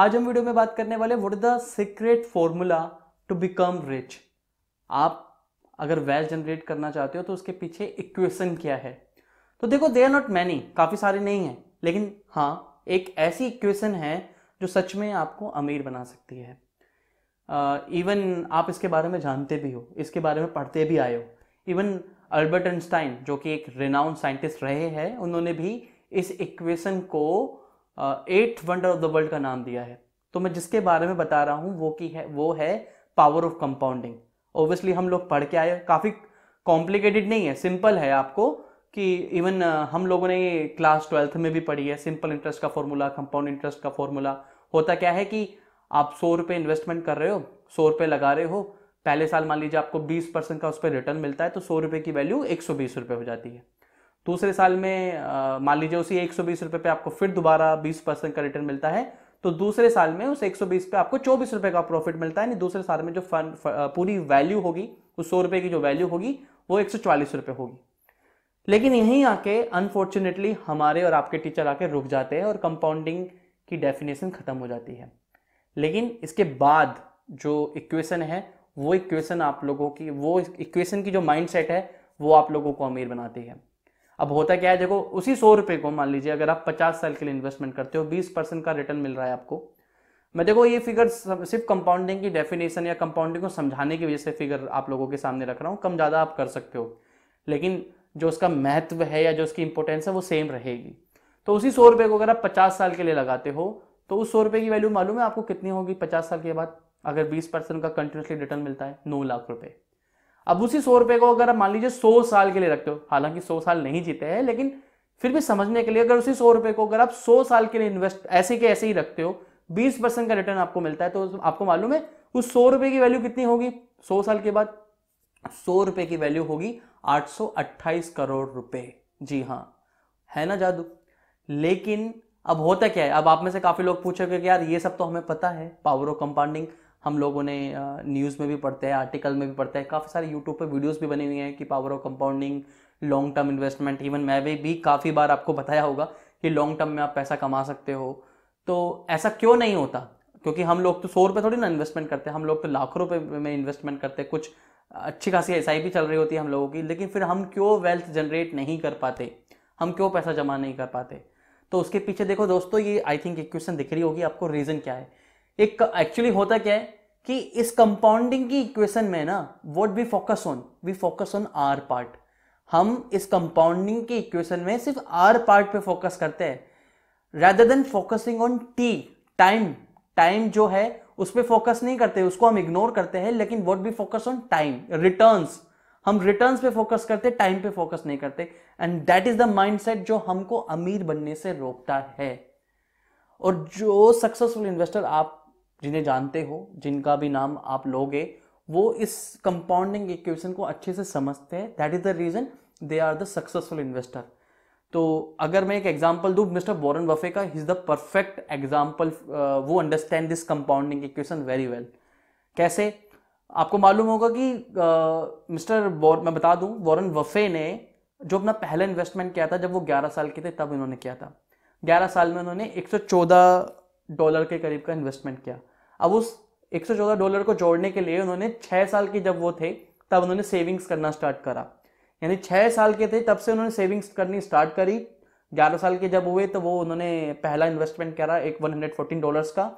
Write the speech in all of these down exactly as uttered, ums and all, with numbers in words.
आज हम वीडियो में बात करने वाले what is the secret formula to become rich. आप अगर वेल्थ जनरेट करना चाहते हो तो उसके पीछे इक्वेशन क्या है। तो देखो दे आर नॉट मैनी, काफी सारे नहीं है, लेकिन हाँ एक ऐसी इक्वेशन है जो सच में आपको अमीर बना सकती है। इवन uh, आप इसके बारे में जानते भी हो, इसके बारे में पढ़ते भी आए हो। इवन अल्बर्ट आइंस्टाइन जो कि एक रेनाउंड साइंटिस्ट रहे हैं, उन्होंने भी इस इक्वेशन को eight wonder of the world का नाम दिया है। तो मैं जिसके बारे में बता रहा हूँ वो की है वो है पावर ऑफ कंपाउंडिंग। ओब्वियसली हम लोग पढ़ के आए, काफ़ी कॉम्प्लिकेटेड नहीं है, सिंपल है। आपको कि इवन uh, हम लोगों ने ये क्लास ट्वेल्थ में भी पढ़ी है। सिंपल इंटरेस्ट का फॉर्मूला, कंपाउंड इंटरेस्ट का फॉर्मूला होता क्या है कि आप सौ रुपये इन्वेस्टमेंट कर रहे हो, सौ रुपये लगा रहे हो, पहले साल मान लीजिए आपको बीस परसेंट का उस पर रिटर्न मिलता है तो सौ रुपये की वैल्यू एक सौ बीस रुपये हो जाती है। दूसरे साल में मान लीजिए उसी एक सौ बीस रुपये पर आपको फिर दोबारा बीस परसेंट का रिटर्न मिलता है, तो दूसरे साल में उस एक सौ बीस पे आपको चौबीस रुपये का प्रॉफिट मिलता है। नहीं, दूसरे साल में जो फंड पूरी वैल्यू होगी, उस सौ रुपये की जो वैल्यू होगी वो एक सौ चालीस रुपये होगी। लेकिन यहीं आके अनफॉर्चुनेटली हमारे और आपके टीचर आके रुक जाते हैं और कंपाउंडिंग की डेफिनेशन खत्म हो जाती है। लेकिन इसके बाद जो इक्वेशन है वो इक्वेशन आप लोगों की वो इक्वेशन की जो माइंडसेट है वो आप लोगों को अमीर बनाती है। अब होता क्या है, देखो उसी सौ रुपये को मान लीजिए अगर आप पचास साल के लिए इन्वेस्टमेंट करते हो, बीस परसेंट का रिटर्न मिल रहा है आपको। मैं देखो ये फिगर सिर्फ कंपाउंडिंग की डेफिनेशन या कंपाउंडिंग को समझाने की वजह से फिगर आप लोगों के सामने रख रहा हूँ। कम ज़्यादा आप कर सकते हो लेकिन जो उसका महत्व है या जो उसकी इंपॉर्टेंस है वो सेम रहेगी। तो उसी सौ रुपये को अगर आप पचास साल के लिए लगाते हो तो उस सौ रुपये की वैल्यू मालूम है आपको कितनी होगी पचास साल के बाद, अगर बीस परसेंट का कंटिन्यूसली रिटर्न मिलता है नौ लाख रुपए। अब उसी सौ रुपये को अगर आप मान लीजिए सौ साल के लिए रखते हो, हालांकि सौ साल नहीं जीते हैं लेकिन फिर भी समझने के लिए, अगर उसी सौ रुपये को अगर आप सौ साल के लिए इन्वेस्ट ऐसे के ऐसे ही रखते हो, बीस परसेंट का रिटर्न आपको मिलता है, तो आपको मालूम है उस सौ रुपये की वैल्यू कितनी होगी सौ साल के बाद। सौ रुपये की वैल्यू होगी आठ सौ अट्ठाईस करोड़ रुपये। जी हाँ, है ना जादू। लेकिन अब होता क्या है, अब आप में से काफ़ी लोग पूछोगे कि यार ये सब तो हमें पता है, पावर ऑफ कंपाउंडिंग हम लोगों ने न्यूज़ में भी पढ़ते हैं, आर्टिकल में भी पढ़ते हैं, काफ़ी सारे यूट्यूब पे वीडियोस भी बनी हुई हैं कि power of compounding, long term investment. Even मैं भी, भी काफ़ी बार आपको बताया होगा कि लॉन्ग टर्म में आप पैसा कमा सकते हो। तो ऐसा क्यों नहीं होता, क्योंकि हम लोग तो सौ रुपये थोड़ी ना इन्वेस्टमेंट करते हैं, हम लोग तो लाखों रुपये में इन्वेस्टमेंट करते हैं। कुछ अच्छी खासी एस आई भी चल रही होती है हम लोगों की, लेकिन फिर हम क्यों वेल्थ जनरेट नहीं कर पाते, हम क्यों पैसा जमा नहीं कर पाते। तो उसके पीछे देखो दोस्तों ये आई थिंक इक्वेशन दिख रही होगी आपको, रीज़न क्या है। एक एक्चुअली होता क्या है कि इस कंपाउंडिंग की इक्वेशन में ना what we focus on, we focus on R part. हम इस कंपाउंडिंग की इक्वेशन में सिर्फ आर पार्ट पे फोकस करते हैं rather than focusing on T, time. Time जो है उस पर फोकस नहीं करते, उसको हम इग्नोर करते हैं। लेकिन what we focus on time, returns, हम रिटर्न्स पे फोकस करते, टाइम पे फोकस नहीं करते। And that is the mindset जो हमको अमीर बनने से रोकता है। और जो सक्सेसफुल इन्वेस्टर आप जिन्हें जानते हो, जिनका भी नाम आप लोगे, वो इस कंपाउंडिंग इक्वेशन को अच्छे से समझते हैं। That is the reason they are the successful investor. तो अगर मैं एक एग्जांपल दूं मिस्टर वॉरेन बफेट का, इज द परफेक्ट एग्जांपल। वो understand this compounding equation very well. कैसे, आपको मालूम होगा कि मिस्टर uh, मैं बता दूं वॉरेन बफे ने जो अपना पहला इन्वेस्टमेंट किया था जब वो ग्यारह साल के थे, तब इन्होंने किया था। ग्यारह साल में उन्होंने एक सौ चौदह डॉलर के करीब का इन्वेस्टमेंट किया। अब उस एक सौ चौदह डॉलर को जोड़ने के लिए उन्होंने छह साल के जब वो थे तब उन्होंने सेविंग्स करना स्टार्ट करा, यानी छह साल के थे तब से उन्होंने सेविंग्स करनी स्टार्ट करी। ग्यारह साल के जब हुए तो वो उन्होंने पहला इन्वेस्टमेंट करा एक एक सौ चौदह डॉलर्स का,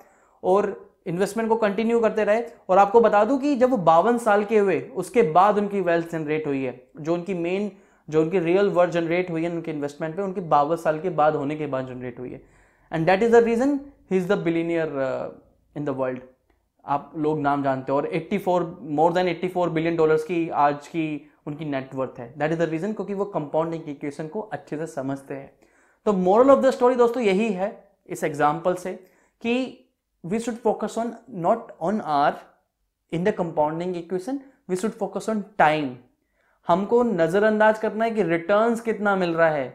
और इन्वेस्टमेंट को कंटिन्यू करते रहे। और आपको बता दूं कि जब वो बावन साल के हुए उसके बाद उनकी वेल्थ जनरेट हुई है, जो उनकी मेन जो उनकी रियल वर्थ जनरेट हुई है उनके इन्वेस्टमेंट पे, उनके बावन साल के बाद होने के बाद जनरेट हुई है। And that is the reason he is the billionaire in the world, आप लोग नाम जानते हो। और चौरासी मोर देन चौरासी बिलियन डॉलर्स की आज की उनकी नेटवर्थ है। दैट इज द रीजन, क्योंकि वो कंपाउंडिंग इक्वेशन को अच्छे से समझते हैं। तो मोरल ऑफ द स्टोरी दोस्तों यही है इस एग्जाम्पल से कि we should focus on not on R in the compounding equation, we should focus on time। हमको नज़रअंदाज करना है कि returns कितना मिल रहा है।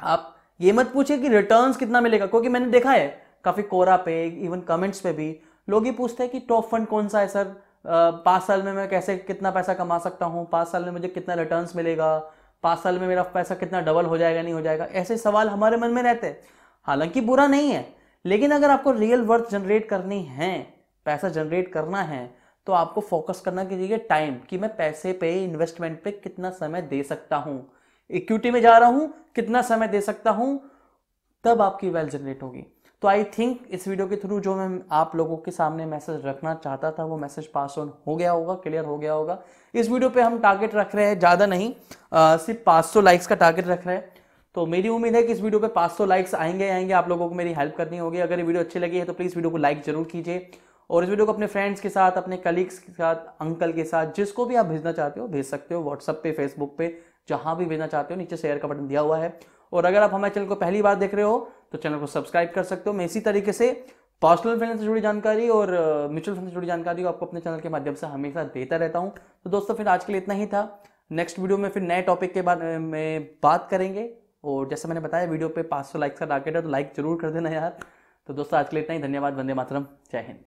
आप ये मत पूछिए कि returns कितना मिलेगा, क्योंकि मैंने देखा है काफ़ी कोरा पे इवन कमेंट्स पे भी लोग ये पूछते हैं कि टॉप फंड कौन सा है सर, पाँच साल में मैं कैसे कितना पैसा कमा सकता हूँ, पाँच साल में मुझे कितना रिटर्न्स मिलेगा, पाँच साल में मेरा पैसा कितना डबल हो जाएगा, नहीं हो जाएगा। ऐसे सवाल हमारे मन में रहते हैं, हालांकि बुरा नहीं है लेकिन अगर आपको रियल वर्थ जनरेट करनी है, पैसा जनरेट करना है, तो आपको फोकस करना चाहिए टाइम कि मैं पैसे पे, इन्वेस्टमेंट पे कितना समय दे सकता हूँ, इक्विटी में जा रहा हूँ कितना समय दे सकता हूँ, तब आपकी वेल्थ जनरेट होगी। तो आई थिंक इस वीडियो के थ्रू जो मैं आप लोगों के सामने मैसेज रखना चाहता था वो मैसेज पास ऑन हो गया होगा, क्लियर हो गया होगा। इस वीडियो पे हम टारगेट रख रहे हैं ज़्यादा नहीं, आ, सिर्फ पाँच सौ लाइक्स का टारगेट रख रहे हैं। तो मेरी उम्मीद है कि इस वीडियो पे पाँच सौ लाइक्स आएंगे आएंगे आप लोगों को मेरी हेल्प करनी होगी। अगर ये वीडियो अच्छी लगी है तो प्लीज़ वीडियो को लाइक जरूर कीजिए और इस वीडियो को अपने फ्रेंड्स के साथ, अपने कलीग्स के साथ, अंकल के साथ, जिसको भी आप भेजना चाहते हो भेज सकते हो, व्हाट्सअप पे, फेसबुक पे, जहाँ भी भेजना चाहते हो। नीचे शेयर का बटन दिया हुआ है। और अगर आप हमारे चैनल को पहली बार देख रहे हो तो चैनल को सब्सक्राइब कर सकते हो। मैं इसी तरीके से पर्सनल फाइनेंस से जुड़ी जानकारी और म्यूचुअल फंड से जुड़ी जानकारी को आपको अपने चैनल के माध्यम से हमेशा देता रहता हूँ। तो दोस्तों फिर आज के लिए इतना ही था। नेक्स्ट वीडियो में फिर नए टॉपिक के बारे में बात करेंगे। और जैसे मैंने बताया वीडियो पे पाँच सौ लाइक्स का टारगेट है, तो लाइक जरूर कर देना यार। तो दोस्तों आज के लिए इतना ही। धन्यवाद। वंदे मातरम। जय हिंद।